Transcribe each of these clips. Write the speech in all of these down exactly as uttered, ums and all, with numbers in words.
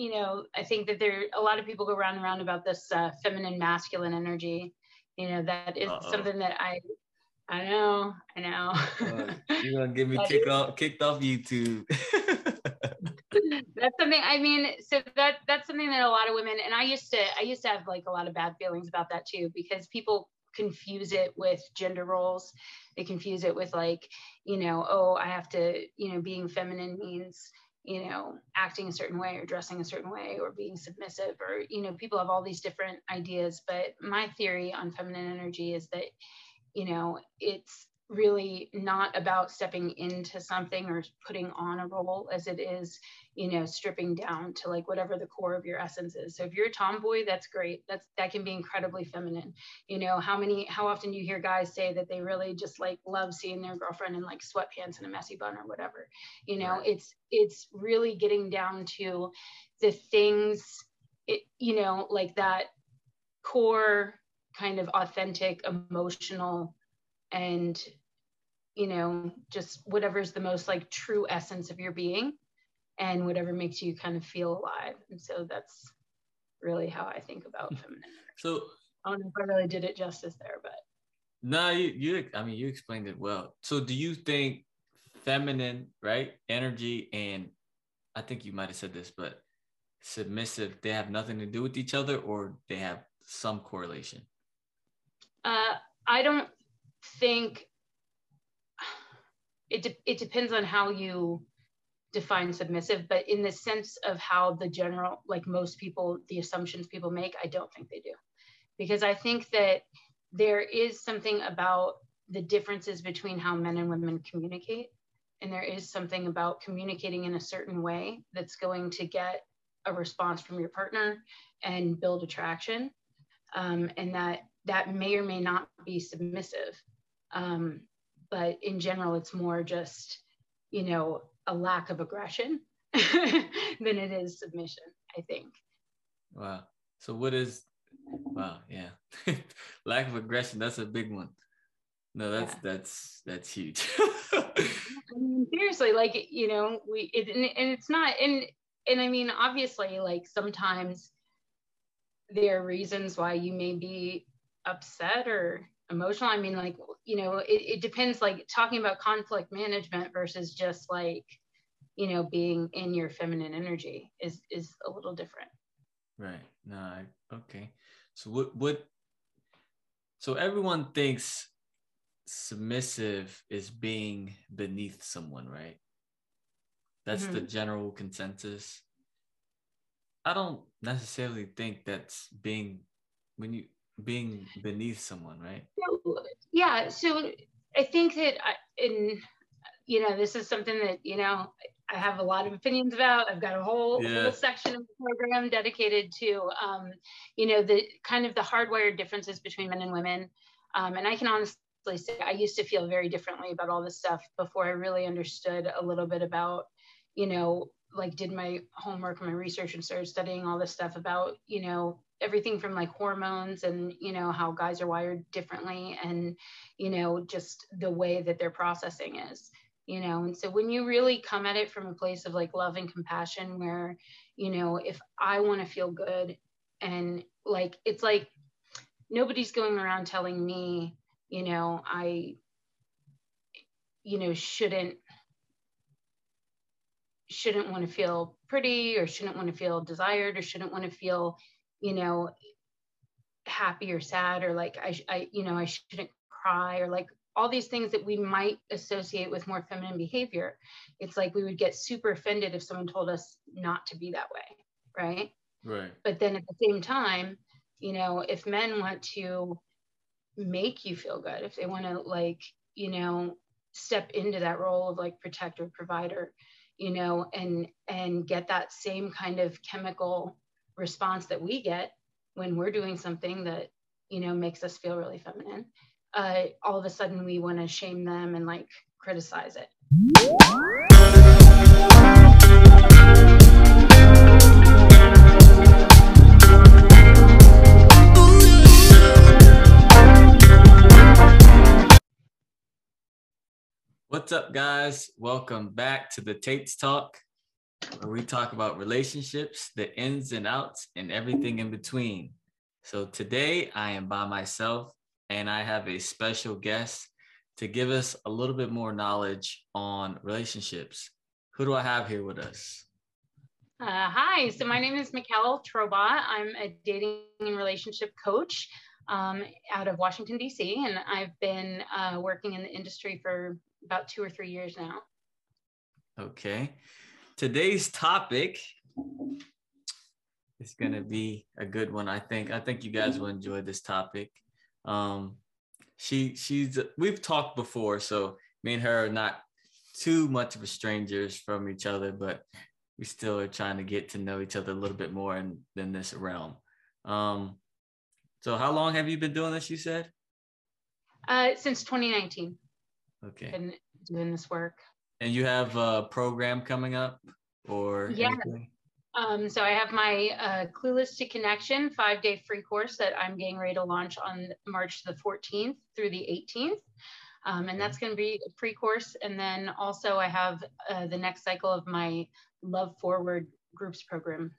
you know, I think that there a lot of people go round and round about this uh, feminine masculine energy. You know, that is Uh-oh. something that I, I know, I know. Uh, you're gonna get me kicked off, kicked off YouTube. That's something. I mean, so that that's something that a lot of women, and I used to, I used to have like a lot of bad feelings about that too, because people confuse it with gender roles. They confuse it with like, you know, oh, I have to, you know, being feminine means, you know, acting a certain way or dressing a certain way or being submissive, or, you know, people have all these different ideas. But my theory on feminine energy is that, you know, it's really not about stepping into something or putting on a role as it is, you know, stripping down to like whatever the core of your essence is. So if you're a tomboy, that's great. That's, that can be incredibly feminine. You know, how many, how often do you hear guys say that they really just like love seeing their girlfriend in like sweatpants and a messy bun or whatever, you know, right. it's, it's really getting down to the things, it, you know, like that core kind of authentic, emotional, and you know, just whatever's the most like true essence of your being and whatever makes you kind of feel alive. And so that's really how I think about feminine. So I don't know if I really did it justice there, but. No, you, you, I mean, you explained it well. So do you think feminine, right, energy, and I think you might've said this, but submissive, they have nothing to do with each other, or they have some correlation? Uh, I don't think, It, de- it depends on how you define submissive, but in the sense of how the general, like most people, the assumptions people make, I don't think they do. Because I think that there is something about the differences between how men and women communicate. And there is something about communicating in a certain way that's going to get a response from your partner and build attraction. Um, and that, that may or may not be submissive. Um, But in general, it's more just, you know, a lack of aggression than it is submission, I think. Wow. So what is, wow, yeah. Lack of aggression, that's a big one. No, that's, yeah. that's, that's huge. I mean, seriously, like, you know, we, it, and, and it's not, and, and I mean, obviously, like sometimes there are reasons why you may be upset or emotional. I mean, like, you know, it, it depends, like talking about conflict management versus just like, you know, being in your feminine energy is is a little different. Right. No, I, okay. So what, what, so everyone thinks submissive is being beneath someone, right? That's mm-hmm. the general consensus. I don't necessarily think that's being, when you, being beneath someone, right? Yeah, so I think that I, in you know, this is something that, you know, I have a lot of opinions about. I've got a whole, yeah. whole section of the program dedicated to um you know, the kind of the hardwired differences between men and women, um and I can honestly say I used to feel very differently about all this stuff before I really understood a little bit about, you know, like did my homework, my research, and started studying all this stuff about, you know, everything from like hormones and, you know, how guys are wired differently and, you know, just the way that their processing is, you know. And so when you really come at it from a place of like love and compassion, where, you know, if I want to feel good, and like, it's like, nobody's going around telling me, you know, I, you know, shouldn't, shouldn't want to feel pretty, or shouldn't want to feel desired, or shouldn't want to feel, you know, happy or sad, or like, I, I, you know, I shouldn't cry, or like all these things that we might associate with more feminine behavior. It's like, we would get super offended if someone told us not to be that way. Right. Right. But then at the same time, you know, if men want to make you feel good, if they want to like, you know, step into that role of like protector, provider, you know, and, and get that same kind of chemical response that we get when we're doing something that, you know, makes us feel really feminine, uh, all of a sudden we want to shame them and like criticize it. What's up, guys? Welcome back to the Tate's Talk. where we talk about relationships, the ins and outs, and everything in between. So today I am by myself, and I have a special guest to give us a little bit more knowledge on relationships. Who do I have here with us? Uh, hi, so my name is Mikhail Trova. I'm a dating and relationship coach um, out of Washington, D C, and I've been uh, working in the industry for about two or three years now. Okay. Today's topic is going to be a good one, I think. I think you guys will enjoy this topic. Um, She she's we've talked before, so me and her are not too much of a strangers from each other, but we still are trying to get to know each other a little bit more in, in this realm. Um, so how long have you been doing this, you said? Uh, since twenty nineteen. Okay. Been doing this work. And you have a program coming up or yeah. anything? Um, so I have my uh, Clueless to Connection five-day free course that I'm getting ready to launch on March the fourteenth through the eighteenth, um, and that's going to be a pre-course. And then also I have uh, the next cycle of my Love Forward Groups program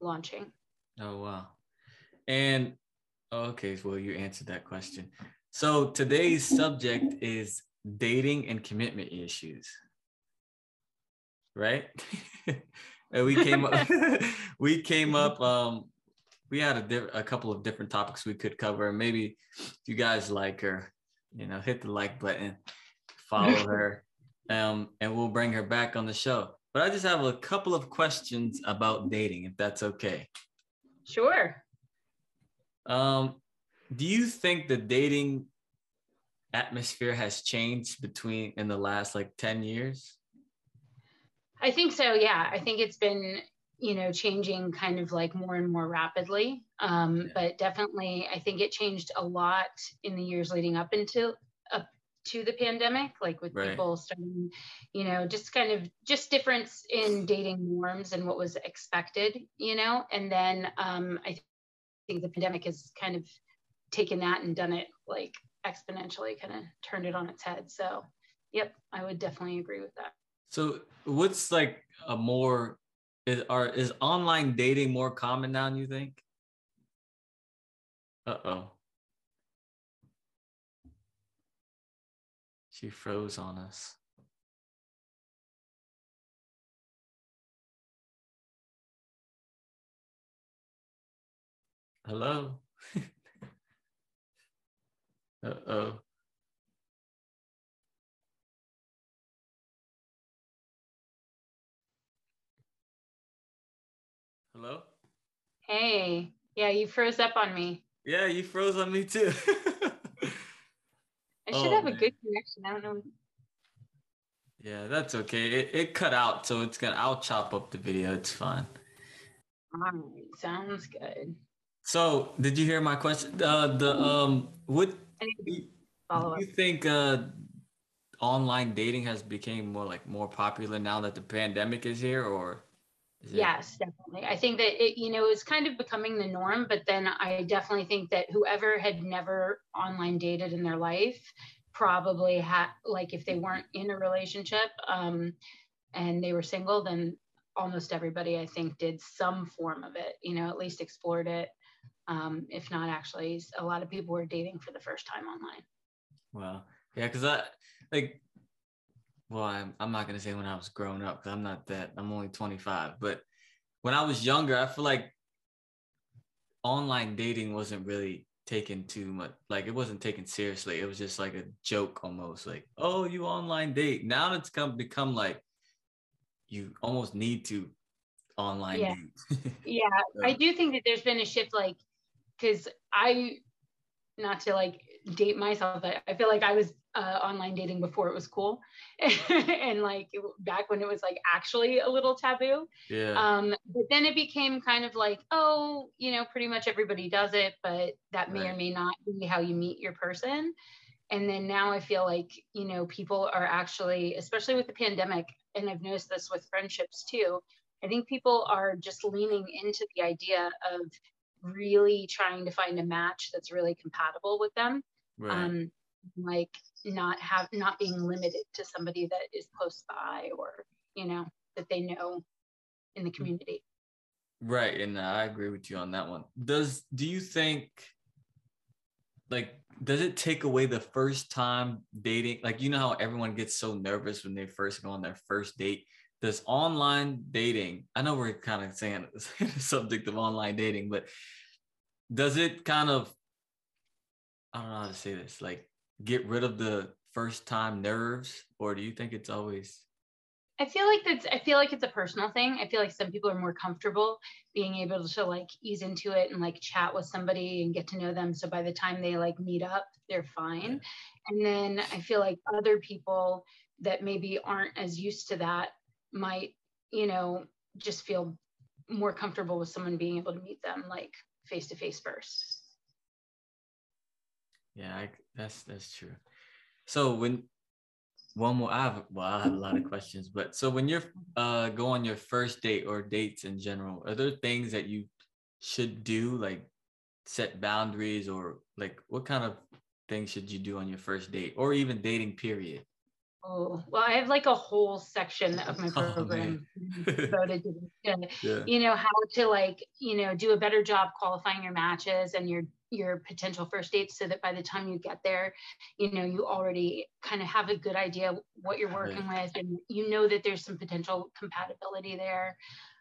launching. Oh, wow. And, oh, okay, well, you answered that question. So today's subject is dating and commitment issues, right? And we came up, we came up, um, we had a, diff- a couple of different topics we could cover. And maybe if you guys like her, you know, hit the like button, follow her, um, and we'll bring her back on the show. But I just have a couple of questions about dating, if that's okay. Sure. Um, do you think the dating atmosphere has changed between in the last like ten years? I think so. Yeah. I think it's been, you know, changing kind of like more and more rapidly. Um, yeah. But definitely, I think it changed a lot in the years leading up until up to the pandemic, like with right. people starting, you know, just kind of just difference in dating norms and what was expected, you know, and then um, I th- think the pandemic has kind of taken that and done it like exponentially, kind of turned it on its head. So, yep, I would definitely agree with that. So what's like a more, is, are, is online dating more common now, you think? Uh-oh. She froze on us. Hello? Uh-oh. Hello? Hey, yeah, you froze up on me. Yeah, you froze on me too. I should oh, have man. a good connection. I don't know. Yeah, that's okay. It it cut out, so it's gonna. I'll chop up the video. It's fine. All right, sounds good. So, did you hear my question? Uh, the um, what do you think? Uh, online dating has become more like more popular now that the pandemic is here, or? Yes, definitely. I think that it, you know, is kind of becoming the norm, but then I definitely think that whoever had never online dated in their life probably had, like, if they weren't in a relationship um, and they were single, then almost everybody, I think, did some form of it, you know, at least explored it. Um, if not, actually, a lot of people were dating for the first time online. Wow. Yeah, because I, like, Well, I'm, I'm not going to say when I was growing up, because I'm not that. I'm only twenty-five. But when I was younger, I feel like online dating wasn't really taken too much. Like, it wasn't taken seriously. It was just like a joke almost. Like, oh, you online date. Now it's come become like you almost need to online yeah. date. yeah. So. I do think that there's been a shift, like, because I, not to, like, date myself, but I feel like I was uh, online dating before it was cool. And like it, back when it was like actually a little taboo. Yeah. Um, but then it became kind of like, oh, you know, pretty much everybody does it, but that may right. or may not be how you meet your person. And then now I feel like, you know, people are actually, especially with the pandemic, and I've noticed this with friendships too, I think people are just leaning into the idea of really trying to find a match that's really compatible with them. Right. Um, like not have not being limited to somebody that is close by or, you know, that they know in the community. Right. And I agree with you on that one. Does, do you think, like, does it take away the first time dating? Like, you know how everyone gets so nervous when they first go on their first date. Does online dating, I know we're kind of saying the subject of online dating, but does it kind of, I don't know how to say this, like get rid of the first time nerves, or do you think it's always? I feel like that's, I feel like it's a personal thing. I feel like some people are more comfortable being able to like ease into it and like chat with somebody and get to know them. So by the time they like meet up, they're fine. And then I feel like other people that maybe aren't as used to that might, you know, just feel more comfortable with someone being able to meet them like face to face first. Yeah, I, that's, that's true. So when, one more, I have, well, I have a lot of questions, but so when you're uh, go on your first date or dates in general, are there things that you should do, like set boundaries, or like what kind of things should you do on your first date or even dating period? Oh, well, I have like a whole section of my program devoted to, you know, yeah. you know, how to like, you know, do a better job qualifying your matches and your, your potential first dates so that by the time you get there, you know, you already kind of have a good idea what you're working right. with, and you know that there's some potential compatibility there.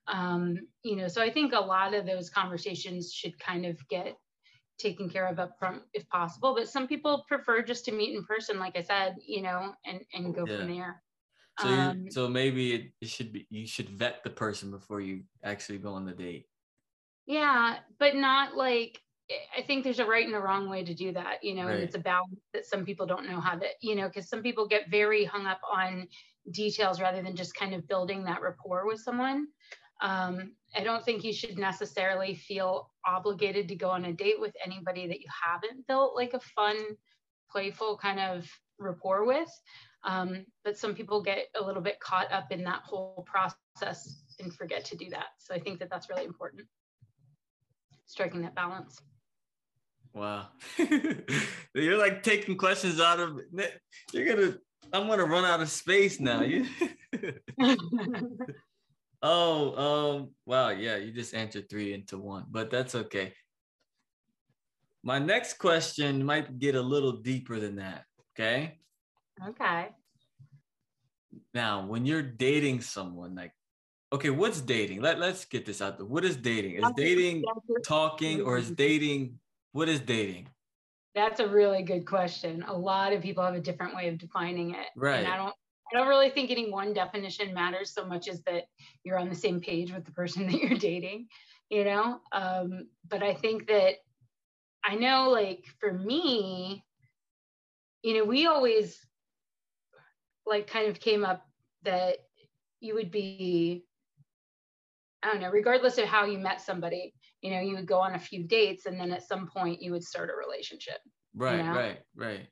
Um, you know, so I think a lot of those conversations should kind of get taken care of up front if possible, but some people prefer just to meet in person, like I said, you know, and and go yeah. from there. So, um, so maybe it, it should be, you should vet the person before you actually go on the date. Yeah, but not like, I think there's a right and a wrong way to do that, you know, right. and it's a balance that some people don't know how to, you know, because some people get very hung up on details rather than just kind of building that rapport with someone. Um, I don't think you should necessarily feel obligated to go on a date with anybody that you haven't built like a fun, playful kind of rapport with. Um, but some people get a little bit caught up in that whole process and forget to do that. So I think that that's really important. Striking that balance. Wow. You're like taking questions out of, you're going to, I'm going to run out of space now. Oh, um, wow. Yeah, you just answered three into one, but that's okay. My next question might get a little deeper than that. Okay. Okay. Now, when you're dating someone, like, okay, what's dating? Let, let's get this out there. What is dating? Is dating talking, or is dating, what is dating? That's a really good question. A lot of people have a different way of defining it. Right. And I don't, I don't really think any one definition matters so much as that you're on the same page with the person that you're dating, you know? Um, but I think that, I know, like, for me, you know, we always like kind of came up that you would be, I don't know, regardless of how you met somebody, you know, you would go on a few dates and then at some point you would start a relationship. Right, you know? right, right.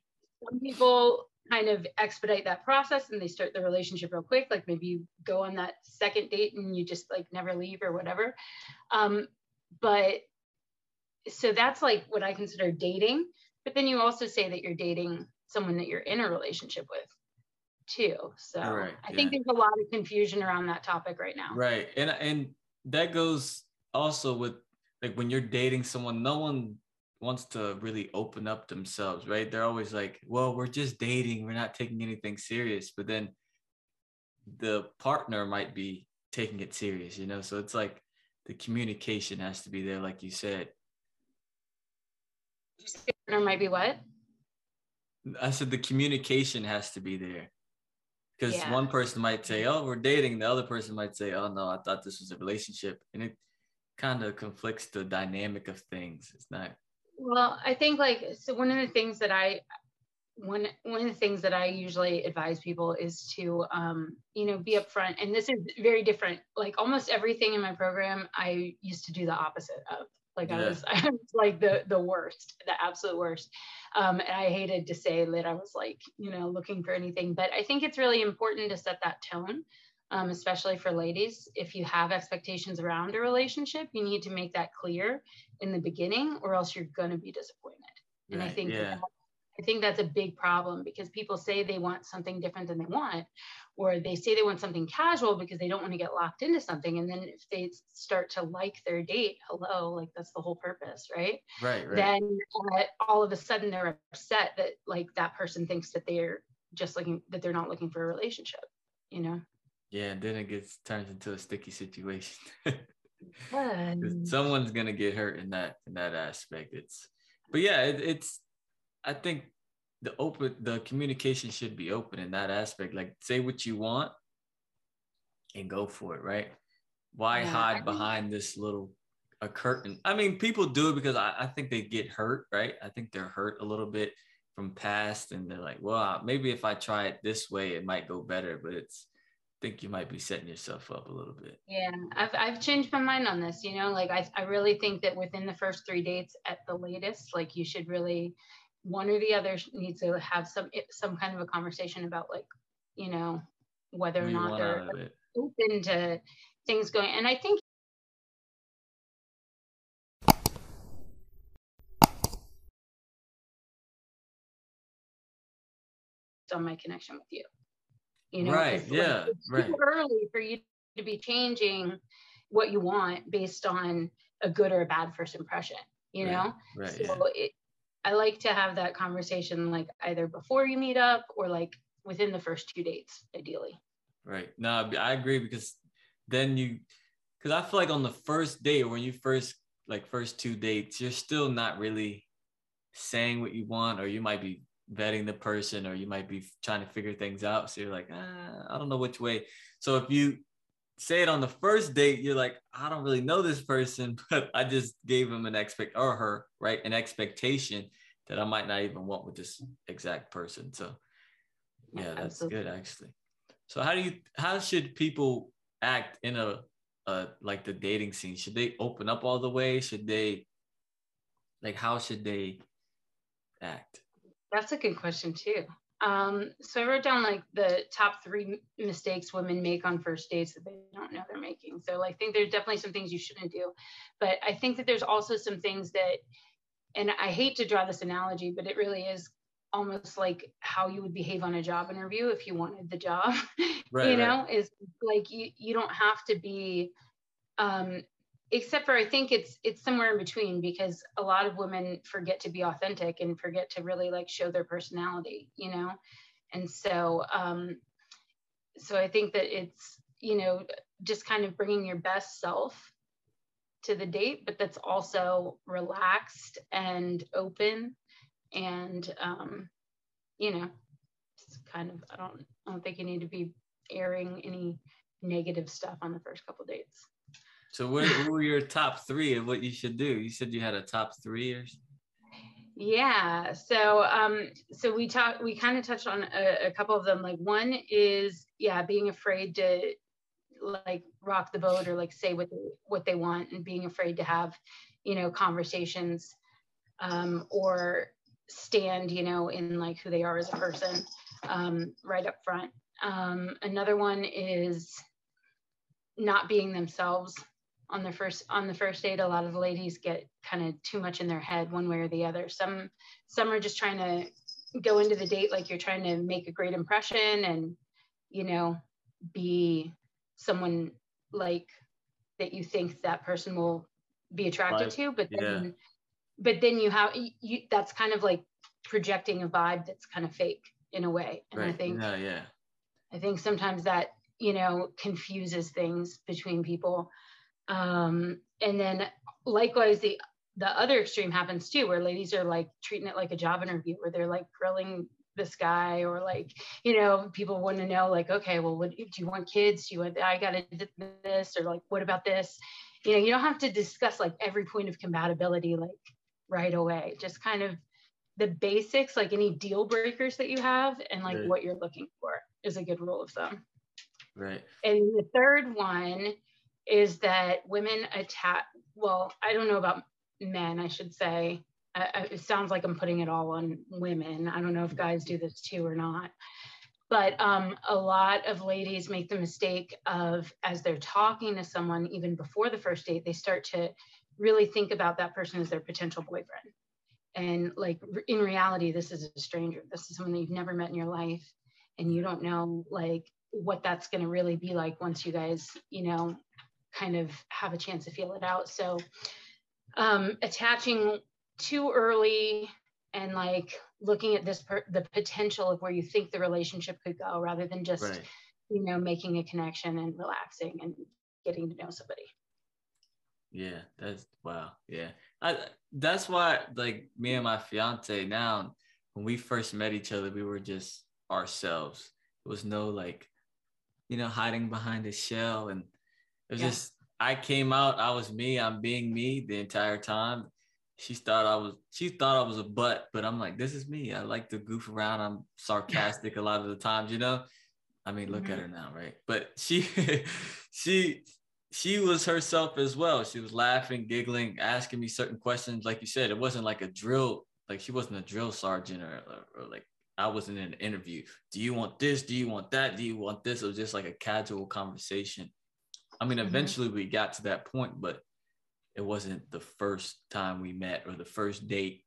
Some people kind of expedite that process and they start the relationship real quick. Like maybe you go on that second date and you just like never leave or whatever. Um, but so that's like what I consider dating. But then you also say that you're dating someone that you're in a relationship with too. So right, I yeah. think there's a lot of confusion around that topic right now. Right. And, and that goes also with like when you're dating someone, no one wants to really open up themselves, right? They're always like, well, we're just dating. We're not taking anything serious. But then the partner might be taking it serious, you know? So it's like the communication has to be there, like you said. Did you say the partner might be what? I said the communication has to be there. Because yeah. one person might say, oh, we're dating. The other person might say, oh, no, I thought this was a relationship. And it kind of conflicts the dynamic of things. It's not... Well, I think like, so one of the things that I, one, one of the things that I usually advise people is to, um, you know, be upfront. And this is very different. Like almost everything in my program, I used to do the opposite of. Like yeah. I was, I was like the, the worst, the absolute worst. Um, and I hated to say that I was like, you know, looking for anything, but I think it's really important to set that tone. Um, especially for ladies, if you have expectations around a relationship, you need to make that clear in the beginning or else you're going to be disappointed. And right, I think yeah. that I think that's a big problem, because people say they want something different than they want, or they say they want something casual because they don't want to get locked into something. And then if they start to like their date, hello, like that's the whole purpose, right? Right, right. Then uh, all of a sudden they're upset that like that person thinks that they're just looking, that they're not looking for a relationship, you know? Yeah, and then it gets turned into a sticky situation. Someone's gonna get hurt in that in that aspect. It's, but yeah, it, it's. I think the open the communication should be open in that aspect. Like, say what you want and go for it, right? Why yeah, hide I mean, behind this little a curtain? I mean, people do it because I, I think they get hurt, right? I think they're hurt a little bit from past, and they're like, well, maybe if I try it this way, it might go better. But it's, I think you might be setting yourself up a little bit. Yeah, I've I've changed my mind on this, you know, like I, I really think that within the first three dates at the latest, like you should really, one or the other needs to have some some kind of a conversation about, like, you know, whether or not they're open to things going. And I think it's on my connection with you, you know, right? Yeah, it's right. Too early for you to be changing what you want based on a good or a bad first impression, you right, know. Right, so yeah. it, I like to have that conversation, like either before you meet up or like within the first two dates, ideally. Right. No, I agree, because then you, because I feel like on the first date, when you first, like first two dates, you're still not really saying what you want, or you might be vetting the person, or you might be trying to figure things out. So you're like, ah, I don't know which way. So if you say it on the first date, you're like, I don't really know this person, but I just gave him an expect or her, right? An expectation that I might not even want with this exact person. So yeah, yeah that's absolutely good, actually. So how do you, how should people act in a, a, like the dating scene? Should they open up all the way? Should they, like, how should they act? That's a good question too. Um, so I wrote down like the top three mistakes women make on first dates that they don't know they're making. So like, I think there's definitely some things you shouldn't do, but I think that there's also some things that, and I hate to draw this analogy, but it really is almost like how you would behave on a job interview if you wanted the job, right, you know, right. Is like, you, you don't have to be, um, except for I think it's it's somewhere in between, because a lot of women forget to be authentic and forget to really like show their personality, you know? And so, um, so I think that it's, you know, just kind of bringing your best self to the date, but that's also relaxed and open and, um, you know, it's kind of, I don't, I don't think you need to be airing any negative stuff on the first couple dates. So what were your top three of what you should do? You said you had a top three or something? Yeah. So um, so we talked, we kind of touched on a, a couple of them. Like one is, yeah, being afraid to like rock the boat or like say what they, what they want, and being afraid to have, you know, conversations um, or stand, you know, in like who they are as a person um, right up front. Um, another one is not being themselves. On the first on the first date, a lot of ladies get kind of too much in their head one way or the other. Some some are just trying to go into the date like you're trying to make a great impression and, you know, be someone like that you think that person will be attracted vibe. to. But then, yeah. but then you have you that's kind of like projecting a vibe that's kind of fake in a way. And right. I think no, yeah. I think sometimes that, you know, confuses things between people. Um, and then likewise, the, the other extreme happens too, where ladies are like treating it like a job interview, where they're like grilling this guy, or like, you know, people want to know like, okay, well, what, do you want kids? Do you want, I got to do this, or like, what about this? You know, you don't have to discuss like every point of compatibility, like right away, just kind of the basics, like any deal breakers that you have and like right. what you're looking for is a good rule of thumb. Right. And the third one is that women attach, well, I don't know about men, I should say. I, I, it sounds like I'm putting it all on women. I don't know if guys do this too or not. But um, a lot of ladies make the mistake of, as they're talking to someone, even before the first date, they start to really think about that person as their potential boyfriend. And like in reality, this is a stranger. This is someone that you've never met in your life, and you don't know like what that's going to really be like once you guys, you know, kind of have a chance to feel it out. So um, attaching too early and like looking at this, per- the potential of where you think the relationship could go, rather than just, right. you know, making a connection and relaxing and getting to know somebody. Yeah, that's wow. Yeah, I, that's why like me and my fiance now, when we first met each other, we were just ourselves. There was no like, you know, hiding behind a shell, and it was yeah. just I came out. I was me. I'm being me the entire time. She thought I was. She thought I was a butt, but I'm like, this is me. I like to goof around. I'm sarcastic a lot of the times, you know. I mean, look mm-hmm. at her now, right? But she, she. She was herself as well. She was laughing, giggling, asking me certain questions. Like you said, it wasn't like a drill. Like she wasn't a drill sergeant or, or, or like I wasn't in an interview. Do you want this? Do you want that? Do you want this? It was just like a casual conversation. I mean, eventually we got to that point, but it wasn't the first time we met or the first date.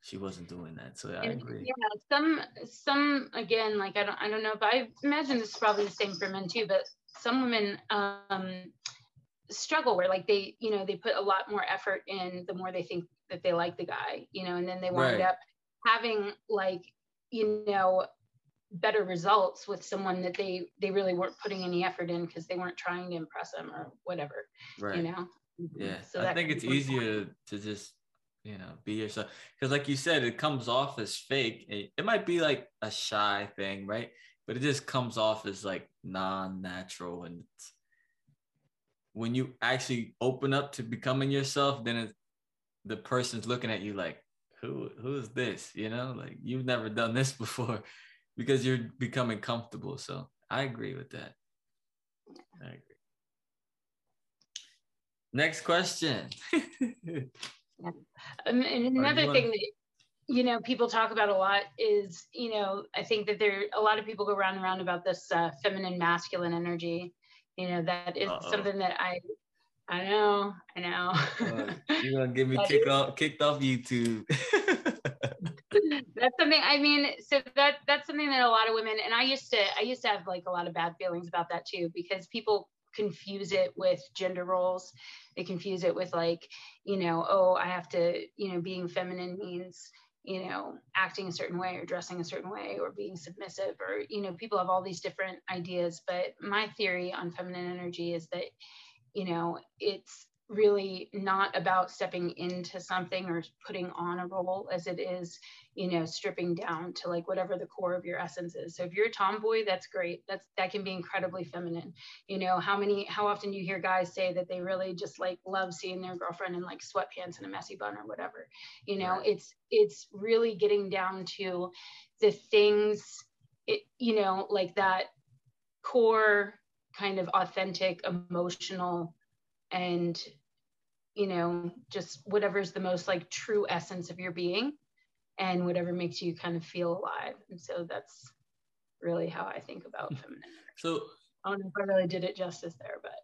She wasn't doing that. So I agree. Yeah, some, some again, like, I don't, I don't know, but I imagine this is probably the same for men too, but some women um, struggle where like they, you know, they put a lot more effort in the more they think that they like the guy, you know, and then they wind right. up having like, you know, better results with someone that they, they really weren't putting any effort in because they weren't trying to impress them or whatever, right. you know? Yeah. So I think it's easier fun. to just, you know, be yourself. Cause like you said, it comes off as fake. It, it might be like a shy thing, right? But it just comes off as like non-natural. And it's, when you actually open up to becoming yourself, then it, the person's looking at you like, who, who is this? You know, like you've never done this before because you're becoming comfortable. So I agree with that. I agree. Next question. um, and another thing that you know, people talk about a lot is, you know, I think that there, a lot of people go round and round about this uh, feminine, masculine energy. You know, that is Uh-oh. something that I, I know, I know. Uh, you're going to get me kicked off, kicked off YouTube. That's something, I mean, so that, that's something that a lot of women, and I used to, I used to have like a lot of bad feelings about that too, because people confuse it with gender roles. They confuse it with like, you know, oh, I have to, you know, being feminine means, you know, acting a certain way or dressing a certain way or being submissive or, you know, people have all these different ideas. But my theory on feminine energy is that, you know, it's really not about stepping into something or putting on a role as it is, you know, stripping down to like whatever the core of your essence is. So if you're a tomboy, that's great. That's, that can be incredibly feminine. You know, how many, how often do you hear guys say that they really just like love seeing their girlfriend in like sweatpants and a messy bun or whatever, you know, it's, it's really getting down to the things, it, you know, like that core kind of authentic, emotional, and, you know, just whatever's the most like true essence of your being and whatever makes you kind of feel alive. And so that's really how I think about feminine. So I don't know if I really did it justice there, but.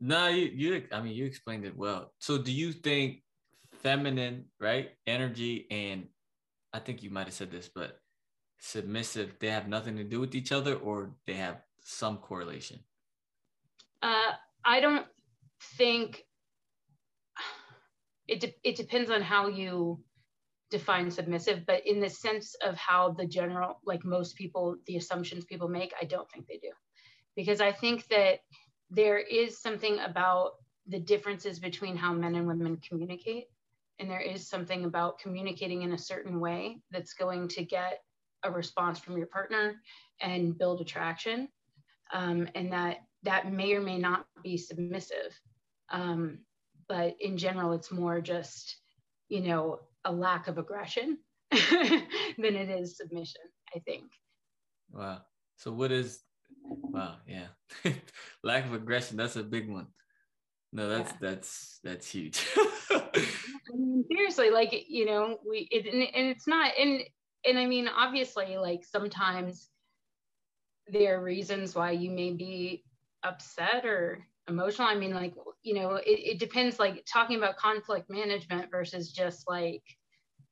No, you, you, I mean, you explained it well. So do you think feminine, right, energy, and I think you might've said this, but submissive, they have nothing to do with each other, or they have some correlation? Uh, I don't, think it de- it depends on how you define submissive, but in the sense of how the general, like most people, the assumptions people make, I don't think they do, because I think that there is something about the differences between how men and women communicate, and there is something about communicating in a certain way that's going to get a response from your partner and build attraction, um, and that that may or may not be submissive. Um, but in general, it's more just, you know, a lack of aggression than it is submission, I think. Wow. So what is, wow, yeah. Lack of aggression, that's a big one. No, that's, yeah. that's, that's huge. I mean, seriously, like, you know, we, it, and, and it's not, and, and I mean, obviously, like sometimes there are reasons why you may be upset or emotional. I mean, like, you know, it, it depends, like talking about conflict management versus just like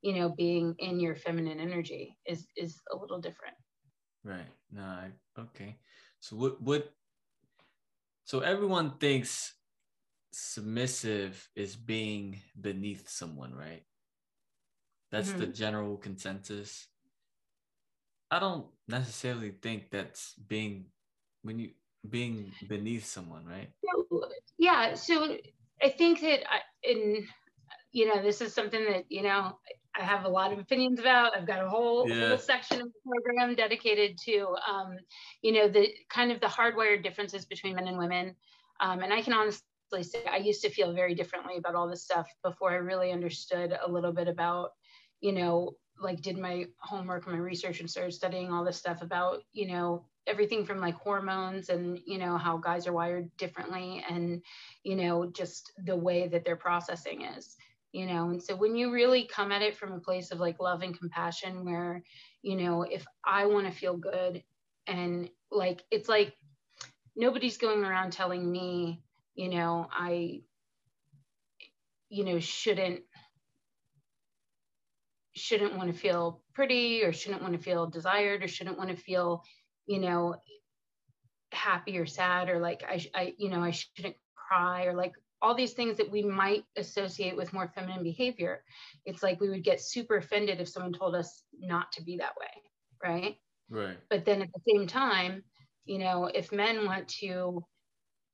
you know, being in your feminine energy is, is a little different. Right. No. I, okay. So what, what, so everyone thinks submissive is being beneath someone, right? That's mm-hmm. the general consensus. I don't necessarily think that's being, when you being beneath someone, right? So, yeah. So I think that I, in, you know, this is something that, you know, I have a lot of opinions about. I've got a whole, yeah. whole section of the program dedicated to, um, you know, the kind of the hardwired differences between men and women. Um, and I can honestly say I used to feel very differently about all this stuff before I really understood a little bit about, you know, like did my homework and my research and started studying all this stuff about, you know, everything from like hormones and, you know, how guys are wired differently and, you know, just the way that their processing is. You know, and so when you really come at it from a place of like love and compassion, where, you know, if I want to feel good, and like, it's like, nobody's going around telling me, you know, I, you know, shouldn't, shouldn't want to feel pretty, or shouldn't want to feel desired, or shouldn't want to feel, you know, happy or sad, or like, I, I, you know, I shouldn't cry, or like, all these things that we might associate with more feminine behavior. It's like we would get super offended if someone told us not to be that way, right? Right. But then at the same time, you know, if men want to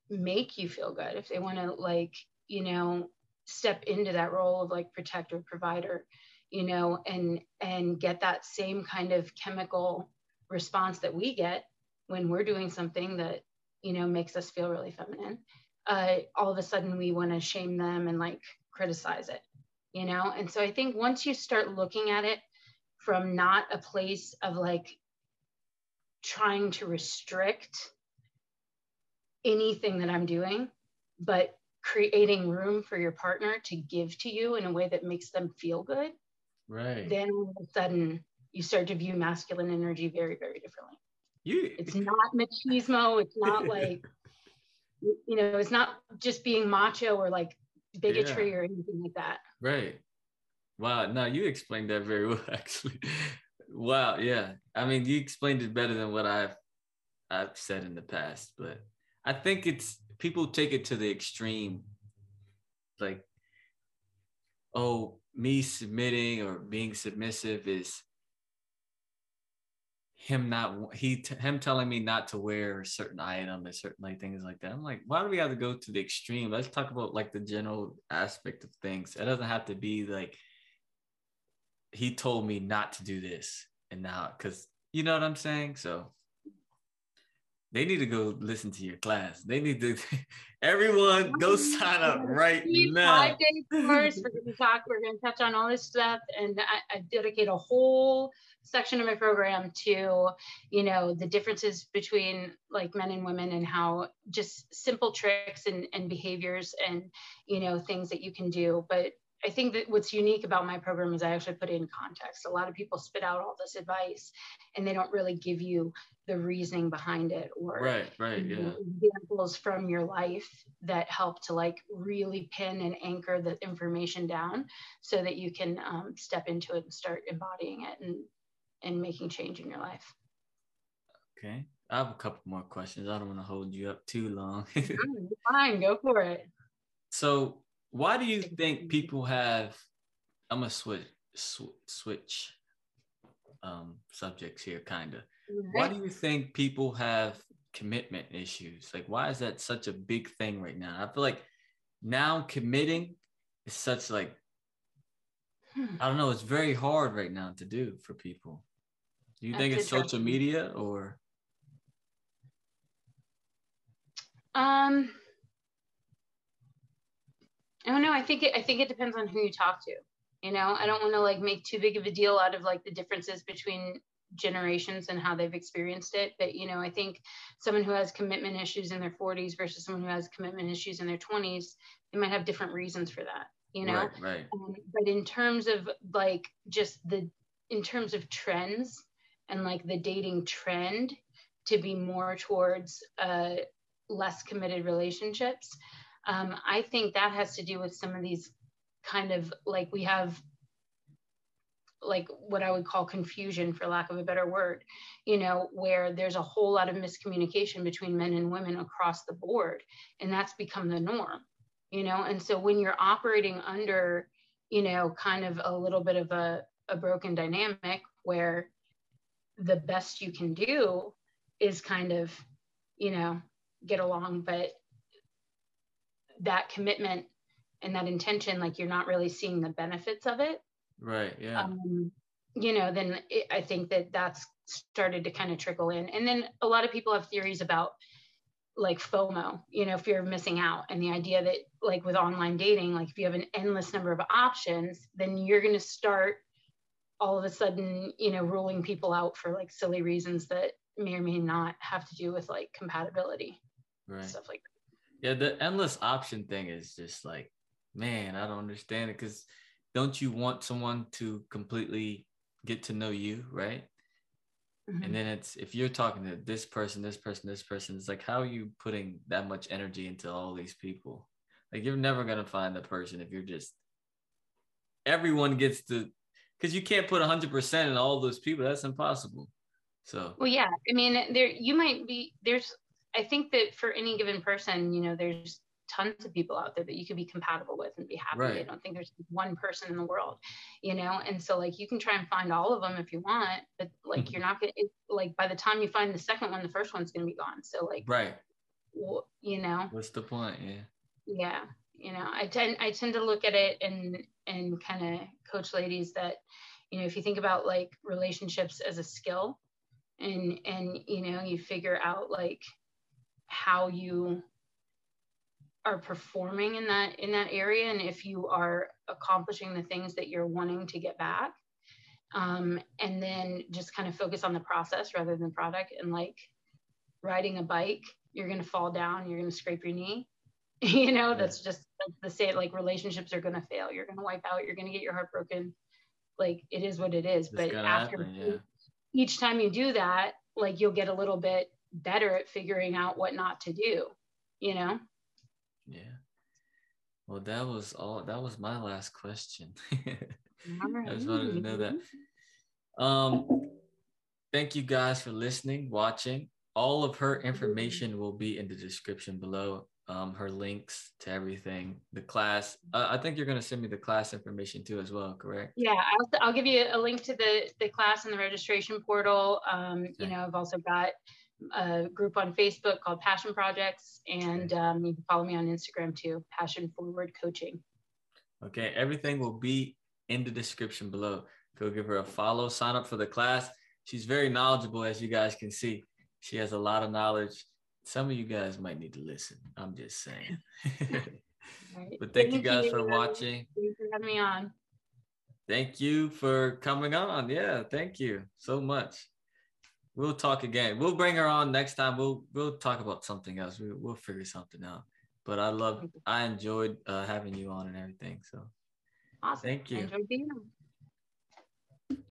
make you feel good, if they want to like, you know, step into that role of like protector, provider, you know, and and get that same kind of chemical response that we get when we're doing something that, you know, makes us feel really feminine. Uh, all of a sudden we want to shame them and like criticize it, you know? And so I think once you start looking at it from not a place of like trying to restrict anything that I'm doing, but creating room for your partner to give to you in a way that makes them feel good, right? Then all of a sudden you start to view masculine energy very, very differently. Yeah. It's not machismo. It's not like... you know, it's not just being macho or like bigotry, yeah. or anything like that. Right. Wow. No, you explained that very well, actually. Wow. Yeah. I mean, you explained it better than what I've, I've said in the past, but I think it's, people take it to the extreme. Like, oh, me submitting or being submissive is him not he t- him telling me not to wear a certain item or certain like things like that. I'm like, why do we have to go to the extreme? Let's talk about like the general aspect of things. It doesn't have to be like he told me not to do this and now, because you know what I'm saying. So they need to go listen to your class. They need to everyone go sign up right now. Five days first, we're going to talk. We're going to touch on all this stuff, and I, I dedicate a whole section of my program to, you know, the differences between like men and women and how just simple tricks and, and behaviors and, you know, things that you can do. But I think that what's unique about my program is I actually put it in context. A lot of people spit out all this advice and they don't really give you the reasoning behind it, or right, right, you know, yeah. examples from your life that help to like really pin and anchor the information down so that you can um, step into it and start embodying it and and making change in your life. Okay. I have a couple more questions. I don't want to hold you up too long. Fine, go for it. So why do you think people have, I'm going to switch, sw- switch um, subjects here, kind of. Right. Why do you think people have commitment issues? Like, why is that such a big thing right now? I feel like now committing is such like, I don't know, it's very hard right now to do for people. Do you That's think it's social media or? Um, I don't know. I think it, I think it depends on who you talk to. You know, I don't want to like make too big of a deal out of like the differences between generations and how they've experienced it. But, you know, I think someone who has commitment issues in their forties versus someone who has commitment issues in their twenties, they might have different reasons for that. You know, right, right. Um, but in terms of like just the, in terms of trends and like the dating trend to be more towards uh, less committed relationships, um, I think that has to do with some of these kind of like we have like what I would call confusion, for lack of a better word, you know, where there's a whole lot of miscommunication between men and women across the board. And that's become the norm, you know? And so when you're operating under, you know, kind of a little bit of a, a broken dynamic where the best you can do is kind of, you know, get along, but that commitment and that intention, like you're not really seeing the benefits of it. Right. Yeah. Um, you know, then it, I think that that's started to kind of trickle in. And then a lot of people have theories about like FOMO, you know, fear of missing out. And the idea that like with online dating, like if you have an endless number of options, then you're going to start all of a sudden, you know, ruling people out for like silly reasons that may or may not have to do with like compatibility. Right. Stuff like that. Yeah. The endless option thing is just like, man, I don't understand it. Cause don't you want someone to completely get to know you, right? Mm-hmm. And then it's, if you're talking to this person, this person, this person, it's like, how are you putting that much energy into all these people? Like, you're never going to find the person if you're just, everyone gets to, because you can't put one hundred percent in all those people. That's impossible. So. Well, yeah. I mean, there, you might be, there's, I think that for any given person, you know, there's tons of people out there that you could be compatible with and be happy. Right. I don't think there's one person in the world, you know? And so like, you can try and find all of them if you want, but like, you're not going to, like, by the time you find the second one, the first one's going to be gone. So like, right. Well, you know, what's the point? Yeah. Yeah. You know, I tend, I tend to look at it and, and kind of coach ladies that, you know, if you think about like relationships as a skill and, and, you know, you figure out like how you are performing in that in that area, and if you are accomplishing the things that you're wanting to get back, um, and then just kind of focus on the process rather than the product. And like riding a bike, you're going to fall down, you're going to scrape your knee, you know, yeah. That's just the same. Like relationships are going to fail, you're going to wipe out, you're going to get your heart broken. Like it is what it is. It's but after happen, yeah. Each time you do that, like you'll get a little bit better at figuring out what not to do, you know? Yeah. Well, that was all. That was my last question. Right. I just wanted to know that. Um, thank you guys for listening, watching. All of her information will be in the description below. Um, her links to everything, the class. Uh, I think you're going to send me the class information too as well, correct? Yeah, I'll, I'll give you a link to the, the class and the registration portal. Um, okay. You know, I've also got a group on Facebook called Passion Projects, and um, you can follow me on Instagram too, Passion Forward Coaching. Okay, everything will be in the description below. Go give her a follow, sign up for the class. She's very knowledgeable, as you guys can see. She has a lot of knowledge. Some of you guys might need to listen, I'm just saying. Right. But thank, thank you guys you for watching. Thanks for having me on. Thank you for coming on. Yeah, thank you so much. We'll talk again. We'll bring her on next time. We'll we'll talk about something else. We, we'll figure something out. But I love, I enjoyed uh, having you on and everything. So awesome. Thank you. I enjoyed being on.